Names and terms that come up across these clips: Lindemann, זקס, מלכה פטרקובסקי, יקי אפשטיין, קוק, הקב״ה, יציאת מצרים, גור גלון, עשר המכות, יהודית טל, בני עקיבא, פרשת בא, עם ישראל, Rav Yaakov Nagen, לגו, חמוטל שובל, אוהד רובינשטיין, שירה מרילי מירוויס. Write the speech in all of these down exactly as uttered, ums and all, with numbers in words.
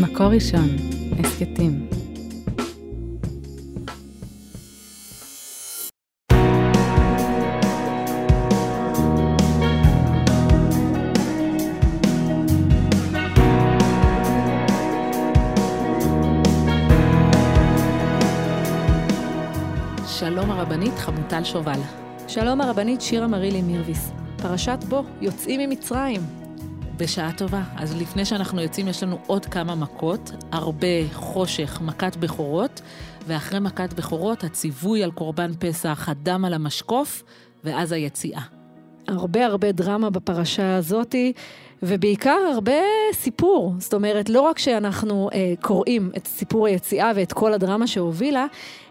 מקור ראשון, הסכתים. שלום הרבנית חמוטל שובל. שלום הרבנית שירה מרילי מירוויס. פרשת בא, יוצאים ממצרים. בשעה טובה. אז לפני שאנחנו יוצאים יש לנו עוד כמה מכות, הרבה חושך, מכת בכורות, ואחרי מכת בכורות הציווי על קורבן פסח, הדם על המשקוף, ואז היציאה. הרבה הרבה דרמה בפרשה הזאת, ובעיקר הרבה סיפור. זאת אומרת, לא רק שאנחנו אה, קוראים את סיפור היציאה ואת כל הדרמה שהובילה,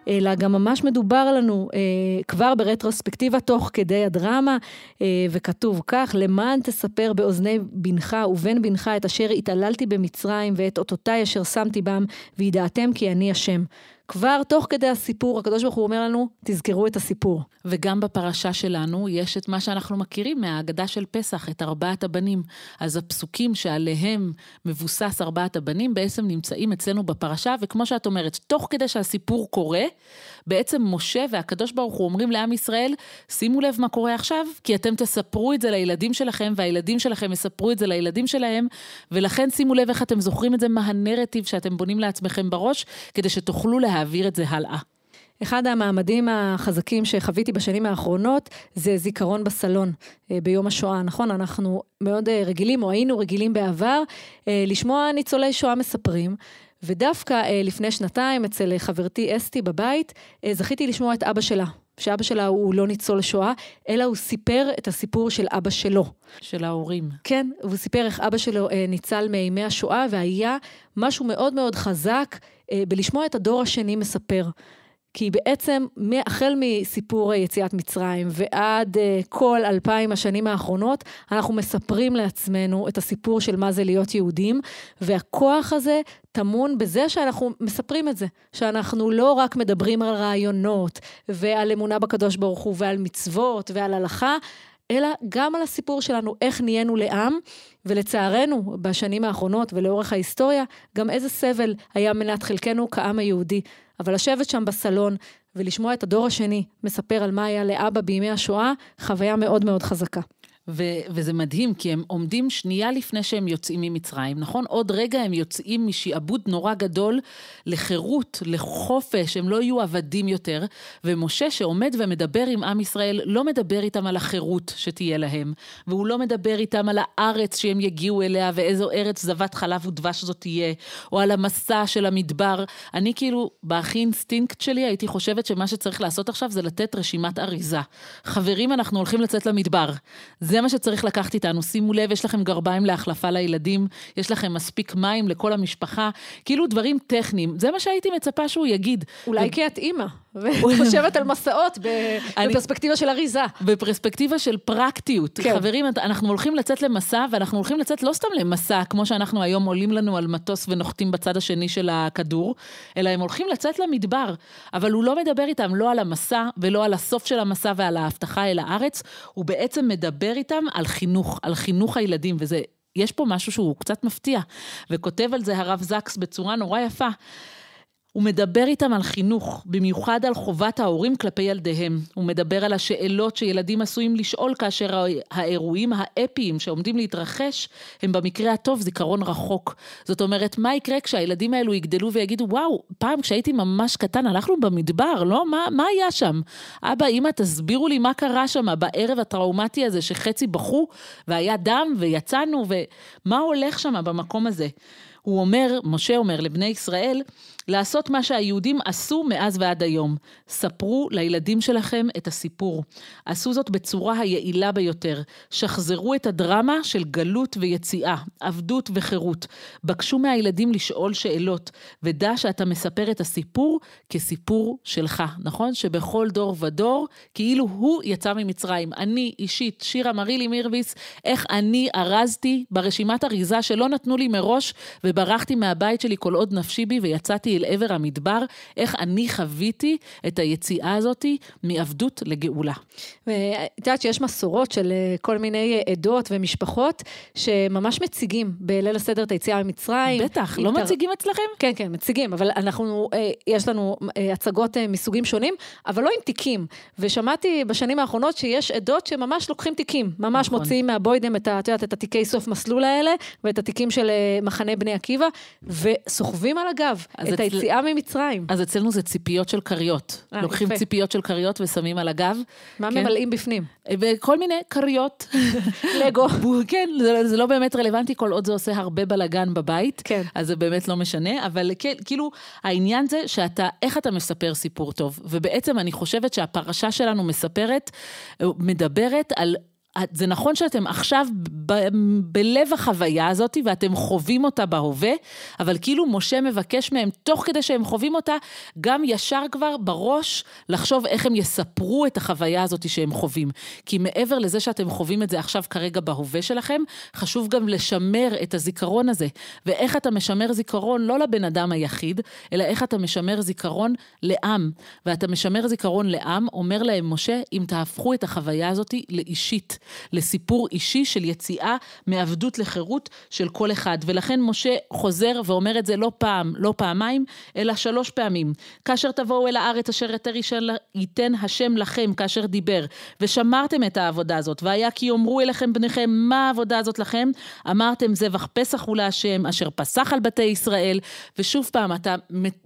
אלא גם ממש מדובר לנו אה, כבר ברטרוספקטיבה תוך כדי הדרמה, אה, וכתוב כך, למען תספר באוזני בנך ובן בנך את אשר התעללתי במצרים ואת אותותי אשר שמתי בם, וידעתם כי אני השם. כבר תוך כדי הסיפור, הקדוש ברוך הוא אומר לנו, תזכרו את הסיפור. וגם בפרשה שלנו יש את מה שאנחנו מכירים מההגדה של פסח, את ארבעת הבנים. אז הפסוקים שעליהם מבוסס ארבעת הבנים, בעצם נמצאים אצלנו בפרשה, וכמו שאת אומרת, תוך כדי שהסיפור קורה, בעצם משה והקדוש ברוך הוא אומרים לעם ישראל, שימו לב מה קורה עכשיו, כי אתם תספרו את זה לילדים שלכם, והילדים שלכם יספרו את זה לילדים שלהם, ולכן שימו לב איך אתם זוכרים את זה, מה הנרטיב שאתם בונים לעצמכם בראש, כדי שתוכלו להעביר את זה הלאה. אחד המעמדים החזקים שחוויתי בשנים האחרונות, זה זיכרון בסלון ביום השואה. נכון, אנחנו מאוד רגילים, או היינו רגילים בעבר, לשמוע ניצולי שואה מספרים, ודווקא לפני שנתיים, אצל חברתי אסתי בבית, זכיתי לשמוע את אבא שלה. שאבא שלה הוא לא ניצול שואה, אלא הוא סיפר את הסיפור של אבא שלו. של ההורים. כן, הוא סיפר איך אבא שלו ניצל מימי השואה, והיה משהו מאוד מאוד חזק בלשמוע את הדור השני מספר. כי בעצם, החל מסיפור יציאת מצרים ועד כל אלפיים השנים האחרונות, אנחנו מספרים לעצמנו את הסיפור של מה זה להיות יהודים, והכוח הזה תמון בזה שאנחנו מספרים את זה, שאנחנו לא רק מדברים על רעיונות ועל אמונה בקדוש ברוך הוא ועל מצוות ועל הלכה, אלא גם על הסיפור שלנו, איך נהיינו לעם, ולצערנו בשנים האחרונות ולאורך ההיסטוריה, גם איזה סבל היה מנת חלקנו כעם היהודי. אבל לשבת שם בסלון ולשמוע את הדור השני מספר על מה היה לאבא בימי השואה, חוויה מאוד מאוד חזקה. ו- וזה מדהים, כי הם עומדים שנייה לפני שהם יוצאים ממצרים, נכון? עוד רגע הם יוצאים משעבוד נורא גדול לחירות, לחופש, הם לא יהיו עבדים יותר, ומשה שעומד ומדבר עם עם ישראל, לא מדבר איתם על החירות שתהיה להם, והוא לא מדבר איתם על הארץ שהם יגיעו אליה, ואיזו ארץ זבת חלב ודבש זאת תהיה, או על המסע של המדבר. אני כאילו, בהכי אינסטינקט שלי, הייתי חושבת שמה שצריך לעשות עכשיו זה לתת רשימת אריזה. חברים, אנחנו הולכים לצאת למדבר. זה מה שצריך לקחת איתנו, שימו לב, יש לכם גרביים להחלפה לילדים, יש לכם מספיק מים לכל המשפחה, כאילו דברים טכניים, זה מה שהייתי מצפה שהוא יגיד. אולי כי את אימא, וחושבת על מסעות בפרספקטיבה של אריזה. בפרספקטיבה של פרקטיות. חברים, אנחנו הולכים לצאת למסע, ואנחנו הולכים לצאת לא סתם למסע, כמו שאנחנו היום עולים לנו על מטוס ונוחתים בצד השני של הכדור, אלא הם הולכים לצאת למדבר, אבל הוא לא מדבר איתם לא על המסע, ולא על הסוף של המסע ועל ההבטחה אל הארץ, הוא בעצם מדבר איתם על חינוך, על חינוך הילדים, וזה, יש פה משהו שהוא קצת מפתיע, וכותב על זה הרב זקס בצורה נורא יפה. הוא מדבר איתם על חינוך, במיוחד על חובת ההורים כלפי ילדיהם. הוא מדבר על השאלות שילדים עשויים לשאול כאשר האירועים האפיים שעומדים להתרחש, הם במקרה הטוב זיכרון רחוק. זאת אומרת, מה יקרה כשהילדים האלו יגדלו ויגידו, וואו, פעם כשהייתי ממש קטן, הלכנו במדבר, לא? מה, מה היה שם? אבא, אמא, תסבירו לי מה קרה שם, בערב הטראומטי הזה שחצי בחו, והיה דם ויצאנו, ומה הולך שם במקום הזה? הוא אומר, משה אומר לבני ישראל, לעשות מה שהיהודים עשו מאז ועד היום. ספרו לילדים שלכם את הסיפור. עשו זאת בצורה היעילה ביותר. שחזרו את הדרמה של גלות ויציאה, עבדות וחירות. בקשו מהילדים לשאול שאלות, ודע שאתה מספר את הסיפור כסיפור שלך, נכון? שבכל דור ודור, כאילו הוא יצא ממצרים. אני אישית, שירה מרילי מירוויס, איך אני ארזתי ברשימת אריזה שלא נתנו לי מראש, ו וברחתי מהבית שלי כל עוד נפשי בי, ויצאתי אל עבר המדבר. איך אני חוויתי את היציאה הזאת מעבדות לגאולה. ואת יודעת שיש מסורות של כל מיני עדות ומשפחות, שממש מציגים בליל הסדר את היציאה ממצרים. בטח, לא מציגים אצלכם? כן, כן, מציגים, אבל אנחנו, יש לנו הצגות מסוגים שונים, אבל לא עם תיקים. ושמעתי בשנים האחרונות שיש עדות שממש לוקחים תיקים, ממש מוציאים מהבוידם את התיקי סוף מסלול האלה, ואת התיקים של מחנה בני עקיבא, וסוחבים על הגב את היציאה ממצרים. אז אצלנו זה ציפיות של קריות. לוקחים ציפיות של קריות ושמים על הגב. מה ממלאים בפנים? וכל מיני קריות. לגו. כן, זה לא באמת רלוונטי, כל עוד זה עושה הרבה בלגן בבית, אז זה באמת לא משנה, אבל כאילו, העניין זה שאתה, איך אתה מספר סיפור טוב, ובעצם אני חושבת שהפרשה שלנו מספרת, מדברת על זה נכון שאתם עכשיו ב- בלב החוויה הזאת, ואתם חווים אותה בהווה, אבל כאילו משה מבקש מהם, תוך כדי שהם חווים אותה, גם ישר כבר בראש, לחשוב איך הם יספרו את החוויה הזאת שהם חווים. כי מעבר לזה שאתם חווים את זה עכשיו כרגע בהווה שלכם, חשוב גם לשמר את הזיכרון הזה. ואיך אתה משמר זיכרון, לא לבן אדם היחיד, אלא איך אתה משמר זיכרון לעם. ואתה משמר זיכרון לעם, אומר להם משה, אם תהפכו את החוויה הזאת לאישית. לסיפור אישי של יציאה מעבדות לחירות של כל אחד. ולכן משה חוזר ואומר את זה לא פעם, לא פעמיים, אלא שלוש פעמים. כאשר תבואו אל הארץ אשר ייתן השם לכם, כאשר דיבר, ושמרתם את העבודה הזאת, והיה כי יאמרו אליכם בניכם, מה העבודה הזאת לכם? אמרתם זבח פסח הוא להשם, אשר פסח על בתי ישראל. ושוב פעם, אתה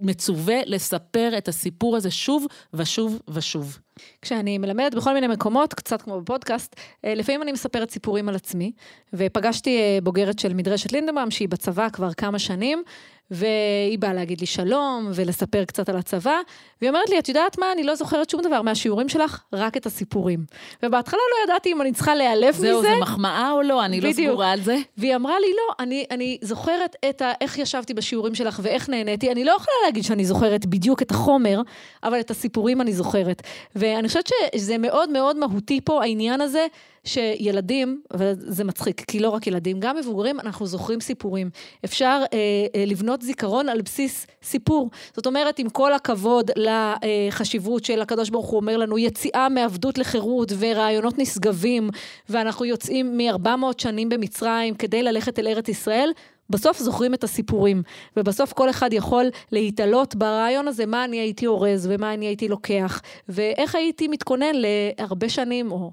מצווה לספר את הסיפור הזה שוב ושוב ושוב. כשאני מלמדת בכל מיני מקומות, קצת כמו בפודקאסט, לפעמים אני מספרת סיפורים על עצמי, ופגשתי בוגרת של מדרשת לינדמן, שהיא בצבא כבר כמה שנים, והיא באה להגיד לי שלום, ולספר קצת על הצבא, והיא אומרת לי, את יודעת מה, אני לא זוכרת שום דבר מהשיעורים שלך, רק את הסיפורים. ובהתחלה לא ידעתי אם אני צריכה להיעלב מזה. זהו, זה מחמאה או לא, אני לא סגורה על זה. והיא אמרה לי, לא, אני, אני זוכרת את ה, איך ישבתי בשיעורים שלך ואיך נהניתי, אני לא יכולה להגיד שאני זוכרת בדיוק את החומר, אבל את הסיפורים אני זוכרת. ואני חושבת שזה מאוד מאוד מהותי פה, העניין הזה, שילדים, וזה מצחיק, כי לא רק ילדים, גם מבוגרים, אנחנו זוכרים סיפורים. אפשר אה, אה, לבנות זיכרון על בסיס סיפור. זאת אומרת, עם כל הכבוד לחשיבות של הקדוש ברוך הוא אומר לנו, יציאה מעבדות לחירות ורעיונות נשגבים, ואנחנו יוצאים מ-ארבע מאות שנים במצרים כדי ללכת אל ארץ ישראל, בסוף זוכרים את הסיפורים, ובסוף כל אחד יכול להתעלות ברעיון הזה, מה אני הייתי אורז, ומה אני הייתי לוקח, ואיך הייתי מתכונן להרבה שנים, או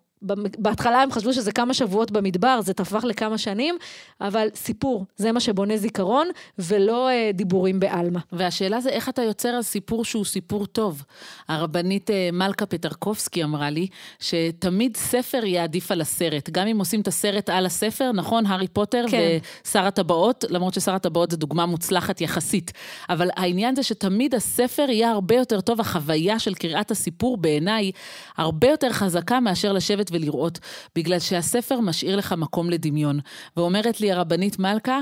בהתחלה הם חשבו שזה כמה שבועות במדבר, זה תפך לכמה שנים, אבל סיפור, זה מה שבונה זיכרון, ולא אה, דיבורים בעלמה. והשאלה זה איך אתה יוצר על סיפור שהוא סיפור טוב. הרבנית אה, מלכה פטרקובסקי אמרה לי, שתמיד ספר יעדיף על הסרט, גם אם עושים את הסרט על הספר, נכון, הרי פוטר כן. ושר הטבעות, למרות ששר הטבעות זה דוגמה מוצלחת יחסית, אבל העניין זה שתמיד הספר יהיה הרבה יותר טוב, החוויה של קריאת הסיפור בעיניי, הרבה יותר חזקה מאשר לשבת ולראות, בגלל שהספר משאיר לך מקום לדמיון. ואומרת לי הרבנית מלכה,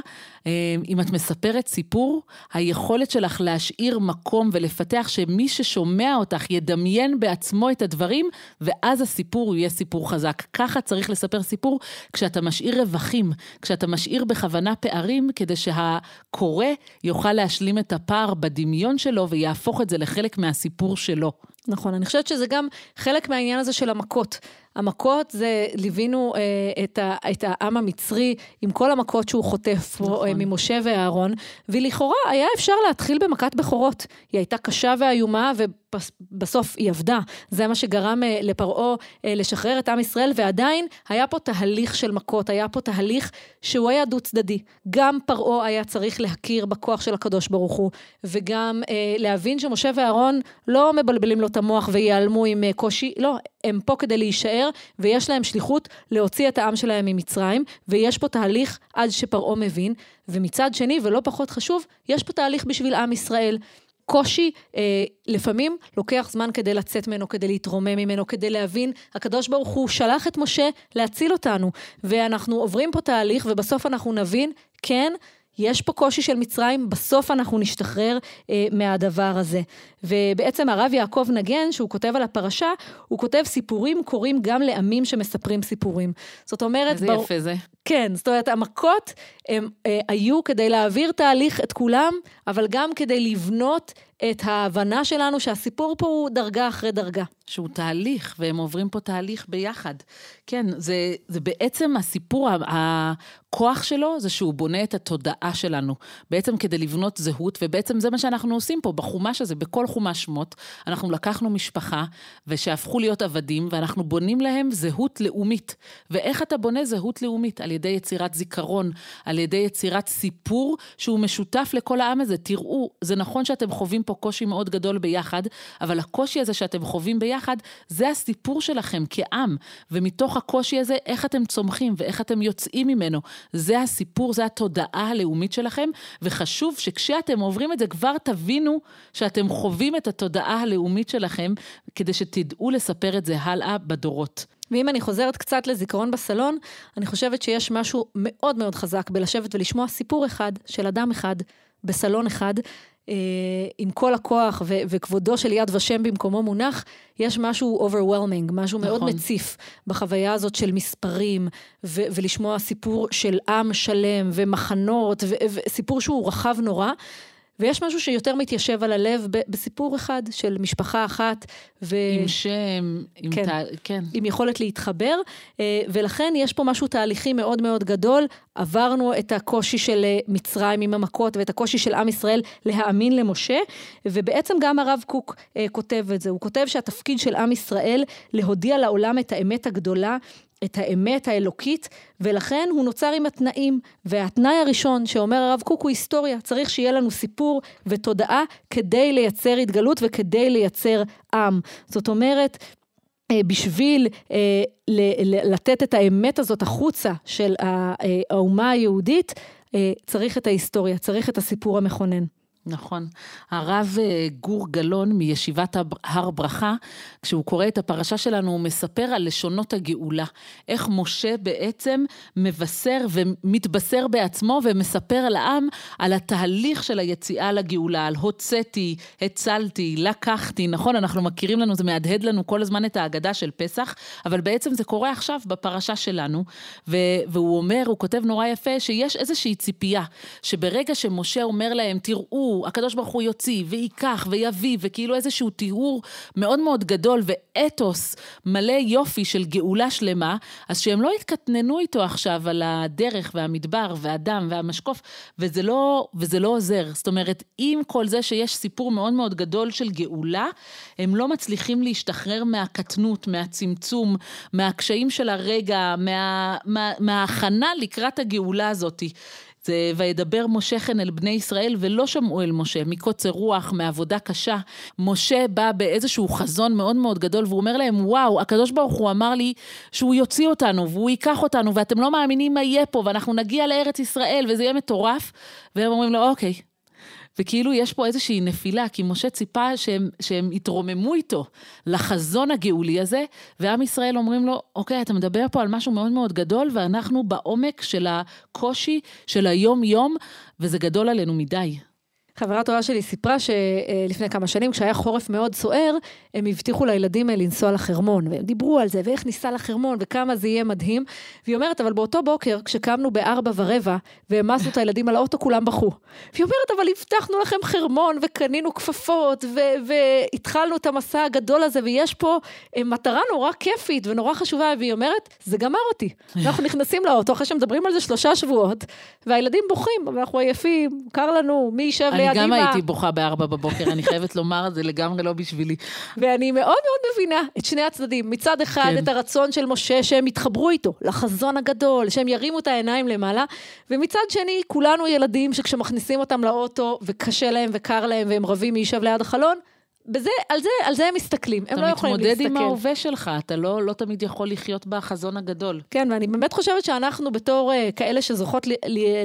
אם את מספרת סיפור, היכולת שלך להשאיר מקום ולפתח שמי ששומע אותך ידמיין בעצמו את הדברים, ואז הסיפור יהיה סיפור חזק. ככה צריך לספר סיפור, כשאתה משאיר רווחים, כשאתה משאיר בכוונה פערים, כדי שהקורא יוכל להשלים את הפער בדמיון שלו, ויהפוך את זה לחלק מהסיפור שלו. נכון, אני חושבת שזה גם חלק מהעניין הזה של המכות. המכות זה, ליווינו אה, את, ה, את העם המצרי עם כל המכות שהוא חוטף נכון. בו, אה, ממשה ואהרון, ולכאורה היה אפשר להתחיל במכת בכורות. היא הייתה קשה ואיומה ובסוף היא עבדה. זה מה שגרם אה, לפרעה אה, לשחרר את עם ישראל, ועדיין היה פה תהליך של מכות, היה פה תהליך שהוא היה דו צדדי. גם פרעה היה צריך להכיר בכוח של הקדוש ברוך הוא, וגם אה, להבין שמשה ואהרון לא מבלבלים לו את המוח ויעלמו עם אה, קושי, לא, הם פה כדי להישאר, ויש להם שליחות להוציא את העם שלהם ממצרים, ויש פה תהליך עד שפרעה מבין, ומצד שני, ולא פחות חשוב, יש פה תהליך בשביל עם ישראל, קושי, אה, לפעמים לוקח זמן כדי לצאת ממנו, כדי להתרומם ממנו, כדי להבין, הקדוש ברוך הוא שלח את משה להציל אותנו, ואנחנו עוברים פה תהליך, ובסוף אנחנו נבין, כן, יש פה קושי של מצרים, בסוף אנחנו נשתחרר אה, מהדבר הזה. ובעצם הרב יעקב נגן, שהוא כותב על הפרשה, הוא כותב סיפורים קוראים גם לעמים שמספרים סיפורים. זאת אומרת... זה בר... יפה זה. כן, זאת אומרת, המכות הם, אה, היו כדי להעביר תהליך את כולם, אבל גם כדי לבנות את ההבנה שלנו שהסיפור פה הוא דרגה אחרי דרגה. שהוא תהליך, והם עוברים פה תהליך ביחד. כן, זה, זה בעצם הסיפור, הכוח שלו זה שהוא בונה את התודעה שלנו, בעצם כדי לבנות זהות, ובעצם זה מה שאנחנו עושים פה, בחומש הזה, בכל חומש שמות, אנחנו לקחנו משפחה, ושהפכו להיות עבדים, ואנחנו בונים להם זהות לאומית. ואיך אתה בונה זהות לאומית? על ידי יצירת זיכרון, על ידי יצירת סיפור, שהוא משותף לכל העם הזה. תראו, זה נכון שאתם חווים פה קושי מאוד גדול ביחד, אבל הקושי הזה שאתם חווים ביחד, זה הסיפור שלכם כעם, ומתוך הקושי הזה, איך אתם צומחים, ואיך אתם יוצאים ממנו. זה הסיפור, זה התודעה הלאומית שלכם, וחשוב שכשאתם עוברים את זה, כבר תבינו שאתם חווים את התודעה הלאומית שלכם, כדי שתדעו לספר את זה הלאה בדורות. ואם אני חוזרת קצת לזיכרון בסלון, אני חושבת שיש משהו מאוד מאוד חזק, בלשבת ולשמוע סיפור אחד, של אדם אחד, בסלון אחד, עם כל הכוח ו- וכבודו של יד ושם במקומו מונח, יש משהו overwhelming, משהו נכון. מאוד מציף בחוויה הזאת של מספרים, ו- ולשמוע סיפור של עם שלם ומחנות, ו- וסיפור שהוא רחב נורא, ויש משהו שיותר מתיישב על הלב ב- בסיפור אחד של משפחה אחת. ו- עם שם, עם, כן, תה... כן. עם יכולת להתחבר, ולכן יש פה משהו תהליכי מאוד מאוד גדול, עברנו את הקושי של מצרים עם המכות, ואת הקושי של עם ישראל להאמין למשה, ובעצם גם הרב קוק כותב את זה, הוא כותב שהתפקיד של עם ישראל להודיע לעולם את האמת הגדולה, את האמת האלוקית, ולכן הוא נוצר עם התנאים, והתנאי הראשון שאומר הרב קוק הוא היסטוריה, צריך שיהיה לנו סיפור ותודעה, כדי לייצר התגלות וכדי לייצר עם. זאת אומרת, בשביל לתת את האמת הזאת החוצה של האומה היהודית, צריך את ההיסטוריה, צריך את הסיפור המכונן. נכון. הרב גור גלון מישיבת הר ברכה, כשהוא קורא את הפרשה שלנו, הוא מספר על לשונות הגאולה. איך משה בעצם מבשר ומתבשר בעצמו ומספר על העם על התהליך של היציאה לגאולה, על הוצאתי, הצלתי, לקחתי. נכון, אנחנו מכירים לנו, זה מהדהד לנו כל הזמן את ההגדה של פסח, אבל בעצם זה קורה עכשיו בפרשה שלנו, והוא אומר, הוא כותב נורא יפה, שיש איזושהי ציפייה, שברגע שמשה אומר להם, תראו, הקדוש ברוך הוא יוציא ויקח ויביא, וכאילו איזשהו תיאור מאוד מאוד גדול ואתוס מלא יופי של גאולה שלמה, אז שהם לא התקטננו איתו עכשיו על הדרך והמדבר והדם והמשקוף, וזה לא, וזה לא עוזר. זאת אומרת, עם כל זה שיש סיפור מאוד מאוד גדול של גאולה, הם לא מצליחים להשתחרר מהקטנות, מהצמצום, מהקשיים של הרגע, מה, מה, מההכנה לקראת הגאולה הזאת. זה וידבר משה כן אל בני ישראל ולא שמעו אל משה, מקוצר רוח, מעבודה קשה. משה בא באיזשהו חזון מאוד מאוד גדול, והוא אומר להם, וואו, הקדוש ברוך הוא אמר לי שהוא יוציא אותנו, והוא ייקח אותנו, ואתם לא מאמינים מה יהיה פה, ואנחנו נגיע לארץ ישראל, וזה יהיה מטורף. והם אומרים לו, אוקיי. וכאילו יש פה איזושהי נפילה, כי משה ציפה שהם, שהם התרוממו איתו לחזון הגאולי הזה, ועם ישראל אומרים לו, אוקיי, אתה מדבר פה על משהו מאוד מאוד גדול, ואנחנו בעומק של הקושי של היום-יום, וזה גדול עלינו מדי. חברה טובה שלי סיפרה שלפני כמה שנים, כשהיה חורף מאוד סוער, הם הבטיחו לילדים לנסוע לחרמון, והם דיברו על זה, ואיך ניסע לחרמון, וכמה זה יהיה מדהים, והיא אומרת, אבל באותו בוקר, כשקמנו בארבע ורבע, והמסנו את הילדים על האוטו, כולם בחו. והיא אומרת, אבל הבטחנו לכם חרמון, וקנינו כפפות, ו- והתחלנו את המסע הגדול הזה, ויש פה מטרה נורא כיפית, ונורא חשובה, והיא אומרת, זה גמר אותי. אנחנו נכנסים לאוטו, אחרי שמדברים על זה שלושה שבועות, והילדים בוכים, ואנחנו עייפים, קר לנו, מי יישב ליד? אני גם הייתי בוכה בארבע בבוקר, אני חייבת לומר, זה לגמרי לא בשבילי. ואני מאוד מאוד מבינה את שני הצדדים. מצד אחד, כן. את הרצון של משה שהם יתחברו איתו, לחזון הגדול, שהם ירימו את העיניים למעלה, ומצד שני, כולנו ילדים שכשמכניסים אותם לאוטו, וקשה להם וקר להם, והם רבים מיישב ליד החלון, בזה, על זה, על זה הם מסתכלים, הם לא יכולים להסתכל. אתה מתמודד עם ההווה שלך, אתה לא, לא תמיד יכול לחיות בחזון הגדול. כן, ואני באמת חושבת שאנחנו בתור כאלה שזוכות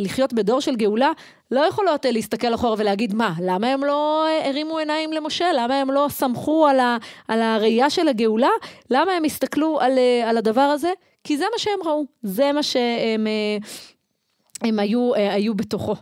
לחיות בדור של גאולה, לא יכולות להסתכל אחורה ולהגיד מה, למה הם לא הרימו עיניים למשה, למה הם לא סמכו על, ה, על הראייה של הגאולה, למה הם הסתכלו על, על הדבר הזה, כי זה מה שהם ראו, זה מה שהם הם היו, היו בתוכו.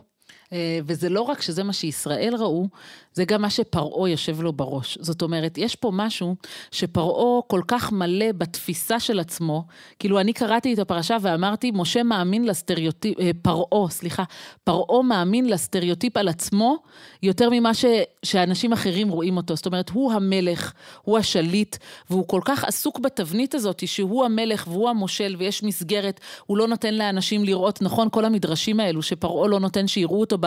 וזה לא רק שזה מה שישראל ראו, זה גם מה שפרעה יושב לו בראש. זאת אומרת, יש פה משהו שפרעה כל כך מלא בתפיסה של עצמו, כאילו אני קראתי את הפרשה ואמרתי, משה מאמין לסטריאוטיפ, פרעה, סליחה, פרעה מאמין לסטריאוטיפ על עצמו, יותר ממה ש, שאנשים אחרים רואים אותו. זאת אומרת, הוא המלך, הוא השליט, והוא כל כך עסוק בתבנית הזאת, שהוא המלך והוא המושל, ויש מסגרת, הוא לא נותן לאנשים לראות, נכון, כל המדרשים האלו, שפרעה לא נותן שיראו אותו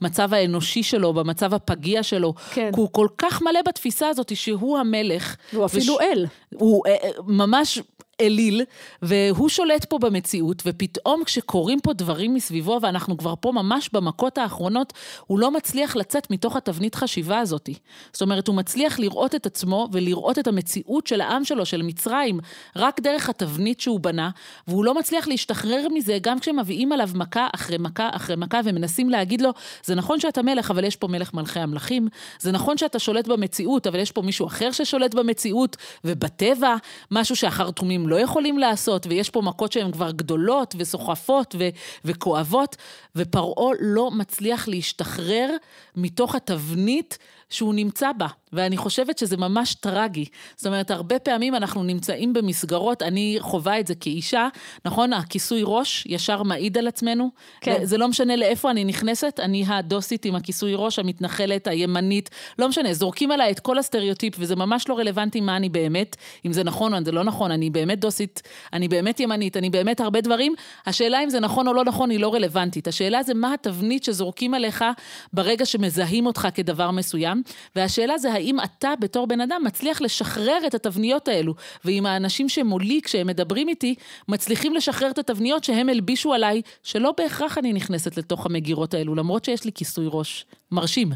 במצב האנושי שלו, במצב הפגיע שלו, כן. הוא כל כך מלא בתפיסה הזאת, שהוא המלך. הוא וש... אפילו אל. הוא ממש... אליל, והוא שולט פה במציאות, ופתאום כשקוראים פה דברים מסביבו, ואנחנו כבר פה ממש במכות האחרונות, הוא לא מצליח לצאת מתוך התבנית חשיבה הזאת. זאת אומרת, הוא מצליח לראות את עצמו, ולראות את המציאות של העם שלו, של מצרים, רק דרך התבנית שהוא בנה, והוא לא מצליח להשתחרר מזה, גם כשמביאים עליו מכה אחרי מכה אחרי מכה, ומנסים להגיד לו, זה נכון שאתה מלך, אבל יש פה מלך מלכי המלכים, זה נכון שאתה שולט במציאות, אבל יש פה מישהו אחר ששולט במציאות, ובטבע, משהו שאחר תומים לא יכולים לעשות, ויש פה מכות שהן כבר גדולות, וסוחפות, ו- וכואבות, ופרעה לא מצליח להשתחרר מתוך התבנית שהוא נמצא בה. ואני חושבת שזה ממש טרגי. זאת אומרת, הרבה פעמים אנחנו נמצאים במסגרות, אני חובה את זה כאישה, נכון? הכיסוי ראש ישר מעיד על עצמנו. כן. זה לא משנה לאיפה אני נכנסת, אני הדוסית עם הכיסוי ראש, המתנחלת, הימנית, לא משנה, זורקים עליי את כל הסטריאוטיפ, וזה ממש לא רלוונטי מה אני באמת, אם זה נכון או זה לא נכון, אני באמת דוסית, אני באמת ימנית, אני באמת הרבה דברים. השאלה אם זה נכון או לא נכון היא לא רלוונטית. השאלה זה מה התבנית שזורקים עליך ברגע שמזהים אותך כדבר מסוים, והשאלה זה האם אתה בתור בן אדם מצליח לשחרר את התבניות האלו, ואם האנשים שמולי כשהם מדברים איתי, מצליחים לשחרר את התבניות שהם הלבישו עליי, שלא בהכרח אני נכנסת לתוך המגירות האלו, למרות שיש לי כיסוי ראש מרשים.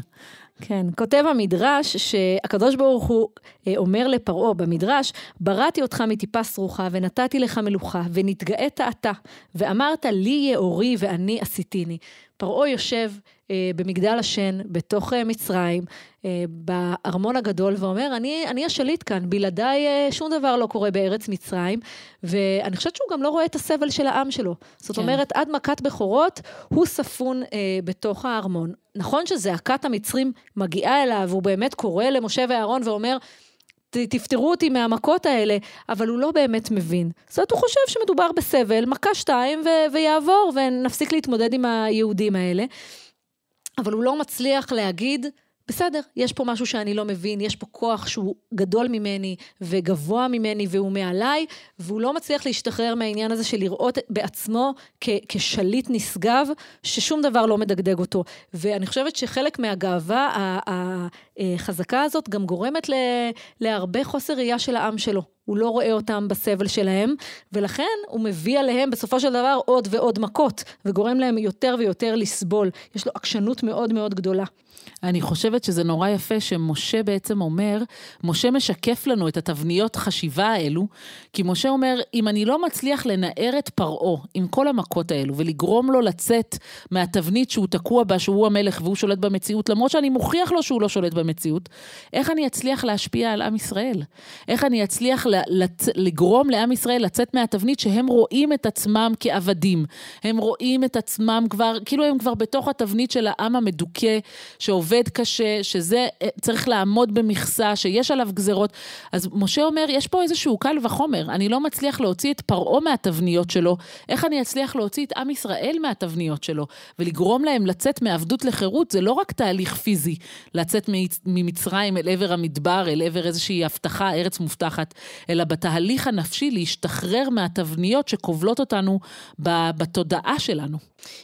כן, כותב המדרש שהקדוש ברוך הוא אומר לפרעה במדרש, בראתי אותך מטיפה סרוחה ונתתי לך מלוכה ונתגאית אתה ואמרת לי יאורי ואני עשיתיני. פרעה יושב אה, במגדל השן בתוך אה, מצרים אה, בארמון הגדול ואומר אני אני השליט כאן, בלעדיי אה, שום דבר לא קורה בארץ מצרים, ואני חושבת שהוא גם לא רואה את הסבל של העם שלו. זאת כן. אומרת עד מכת בכורות הוא ספון אה, בתוך הארמון. נכון שזעקת המצרים מגיעה אליו, הוא באמת קורא למשה ואהרון ואומר, תפטרו אותי מהמכות האלה, אבל הוא לא באמת מבין. זאת אומרת, הוא חושב שמדובר בסבל, מכה שתיים ו- ויעבור, ונפסיק להתמודד עם היהודים האלה. אבל הוא לא מצליח להגיד, בסדר, יש פה משהו שאני לא מבין, יש פה כוח שהוא גדול ממני, וגבוה ממני, והוא מעליי, והוא לא מצליח להשתחרר מהעניין הזה של לראות בעצמו כ- כשליט נשגב, ששום דבר לא מדגדג אותו. ואני חושבת שחלק מהגאווה החזקה הזאת גם גורמת ל- להרבה חוסר ראייה של העם שלו. הוא לא רואה אותם בסבל שלהם, ולכן הוא מביא עליהם בסופו של דבר עוד ועוד מכות, וגורם להם יותר ויותר לסבול. יש לו עקשנות מאוד מאוד גדולה. אני חושבת שזה נורא יפה שמשה בעצם אומר, משה משקף לנו את התבניות חשיבה האלו, כי משה אומר, אם אני לא מצליח לנער את פרעה עם כל המכות האלו, ולגרום לו לצאת מהתבנית שהוא תקוע בה, שהוא המלך והוא שולט במציאות, למרות שאני מוכיח לו שהוא לא שולט במציאות, איך אני אצליח להשפיע על עם ישראל? איך אני אצליח לגרום לעם ישראל לצאת מהתבנית שהם רואים את עצמם כעבדים, הם רואים את עצמם כבר, כאילו הם כבר בתוך התבנית של העם המדוכא, שעובד קשה, שזה צריך לעמוד במכסה, שיש עליו גזרות. אז משה אומר, יש פה איזשהו קל וחומר, אני לא מצליח להוציא את פרעה מהתבניות שלו, איך אני אצליח להוציא את עם ישראל מהתבניות שלו, ולגרום להם לצאת מעבדות לחירות, זה לא רק תהליך פיזי, לצאת ממצרים אל עבר המדבר, אל עבר איזושהי הבטחה, ארץ מובטחת, אלא בתהליך הנפשי להשתחרר מהתבניות שקובלות אותנו בתודעה שלנו.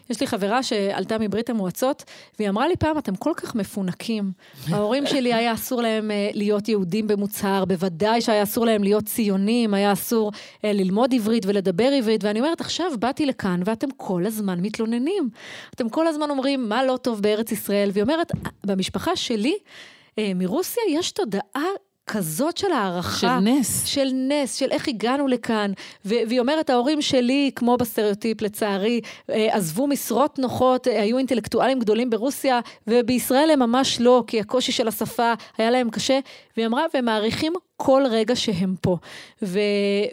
יש לי חברה שעלתה מברית המועצות, והיא אמרה לי פעם, אתם כל כך מפונקים. ההורים שלי היה אסור להם להיות יהודים במוצהר, בוודאי שהיה אסור להם להיות ציונים, היה אסור ללמוד עברית ולדבר עברית, ואני אומרת, עכשיו באתי לכאן, ואתם כל הזמן מתלוננים. אתם כל הזמן אומרים, מה לא טוב בארץ ישראל, והיא אומרת, במשפחה שלי, מרוסיה יש תודעה, כזאת של הערכה, של נס, של נס, של איך הגענו לכאן, והיא אומרת, ההורים שלי, כמו בסטריאוטיפ לצערי, עזבו משרות נוחות, היו אינטלקטואלים גדולים ברוסיה, ובישראל הם ממש לא, כי הקושי של השפה היה להם קשה, והיא אמרה, והם מעריכים כל רגע שהם פה. ו-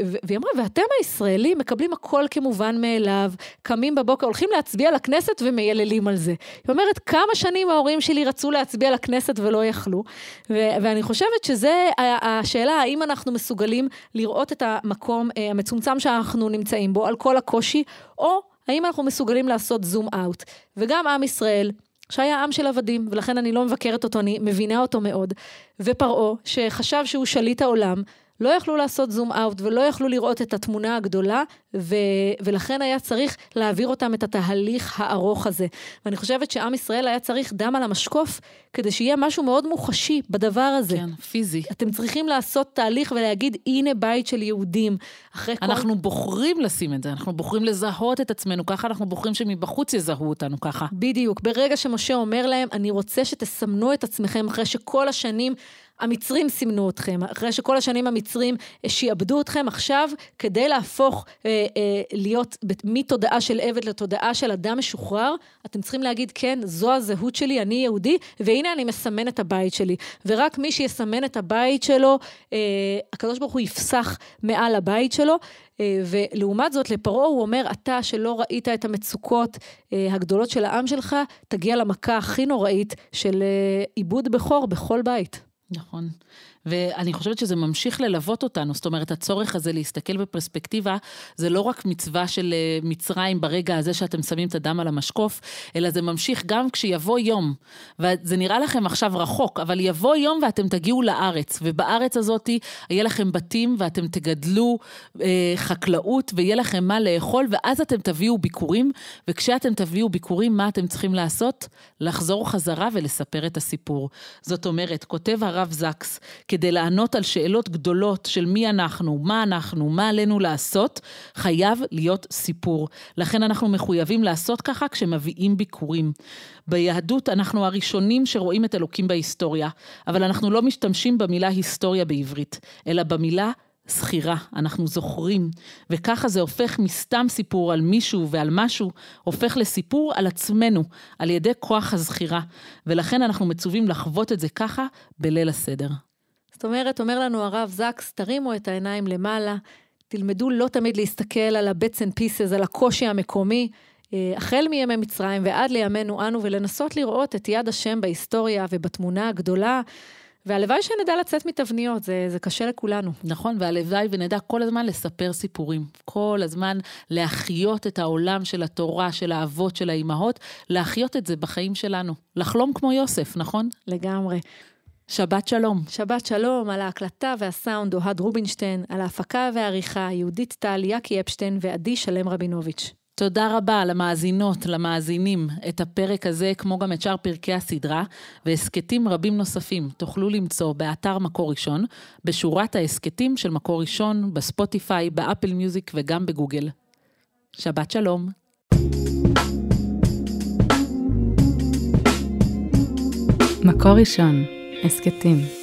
ו- והיא אמרה, ואתם הישראלים מקבלים הכל כמובן מאליו, קמים בבוקר, הולכים להצביע לכנסת ומייללים על זה. היא אומרת, כמה שנים ההורים שלי רצו להצביע לכנסת ולא יכלו, ו- ואני חושבת שזה השאלה, האם אנחנו מסוגלים לראות את המקום המצומצם שאנחנו נמצאים בו, על כל הקושי, או האם אנחנו מסוגלים לעשות זום אאוט. וגם עם ישראל, שהיה עם של עבדים, ולכן אני לא מבקרת אותו, אני מבינה אותו מאוד, ופרעה, שחשב שהוא שליט העולם, לא יכלו לעשות זום אאוט, ולא יכלו לראות את התמונה הגדולה, ו... ולכן היה צריך להעביר אותם את התהליך הארוך הזה. ואני חושבת שעם ישראל היה צריך דם על המשקוף, כדי שיהיה משהו מאוד מוחשי בדבר הזה. כן, פיזי. אתם צריכים לעשות תהליך ולהגיד, הנה בית של יהודים. אחרי כל... אנחנו בוחרים לשים את זה, אנחנו בוחרים לזהות את עצמנו ככה, אנחנו בוחרים שמבחוץ יזהו אותנו ככה. בדיוק, ברגע שמשה אומר להם, אני רוצה שתסמנו את עצמכם אחרי שכל השנים... המצרים סימנו אתכם, אחרי שכל השנים המצרים שיעבדו אתכם, עכשיו כדי להפוך אה, אה, להיות מתודעה של עבד לתודעה של אדם משוחרר, אתם צריכים להגיד כן, זו הזהות שלי, אני יהודי, והנה אני מסמן את הבית שלי, ורק מי שיסמן את הבית שלו, אה, הקדוש ברוך הוא יפסח מעל הבית שלו, ולעומת זאת לפרעה הוא אומר, אתה שלא ראית את המצוקות הגדולות של העם שלך, תגיע למכה הכי נוראית של עיבוד בכור בכל בית. נכון, ואני חושבת שזה ממשיך ללוות אותנו, זאת אומרת הצורך הזה להסתכל בפרספקטיבה, זה לא רק מצווה של מצרים ברגע הזה שאתם שמים את הדם על המשקוף, אלא זה ממשיך גם כשיבוא יום, וזה נראה לכם עכשיו רחוק, אבל יבוא יום ואתם תגיעו לארץ, ובארץ הזאת יהיה לכם בתים ואתם תגדלו אה, חקלאות, ויהיה לכם מה לאכול, ואז אתם תביאו ביקורים, וכשאתם תביאו ביקורים מה אתם צריכים לעשות? לחזור חזרה ולספר את הסיפור. זאת אומרת, כותב הרב זקס, כדי לענות על שאלות גדולות של מי אנחנו, מה אנחנו, מה עלינו לעשות, חייב להיות סיפור. לכן אנחנו מחויבים לעשות ככה כשמביאים ביקורים. ביהדות אנחנו הראשונים שרואים את אלוקים בהיסטוריה, אבל אנחנו לא משתמשים במילה היסטוריה בעברית, אלא במילה סחירה, אנחנו זוכרים, וככה זה הופך מסתם סיפור על מישהו ועל משהו, הופך לסיפור על עצמנו, על ידי כוח הזכירה, ולכן אנחנו מצווים לחוות את זה ככה בליל הסדר. זאת אומרת, אומר לנו הרב זקס, תרימו את העיניים למעלה, תלמדו לא תמיד להסתכל על ה-bits and pieces, על הקושי המקומי, החל מימי מצרים ועד לימינו אנו, ולנסות לראות את יד השם בהיסטוריה ובתמונה הגדולה, והלוואי שנדע לצאת מתבניות, זה, זה קשה לכולנו. נכון, והלוואי ונדע כל הזמן לספר סיפורים, כל הזמן להחיות את העולם של התורה, של האבות, של האימהות, להחיות את זה בחיים שלנו, לחלום כמו יוסף, נכון? לגמרי. שבת שלום. שבת שלום, על ההקלטה והסאונד אוהד רובינשטיין, על ההפקה והעריכה, יהודית טל, יקי אפשטיין ועדי שלם רבינוביץ'. תודה רבה למאזינות, למאזינים, את הפרק הזה כמו גם את שאר פרקי הסדרה, והסקטים רבים נוספים תוכלו למצוא באתר מקור ראשון, בשורת ההסקטים של מקור ראשון, בספוטיפיי, באפל מיוזיק וגם בגוגל. שבת שלום. מקור ראשון, הסקטים.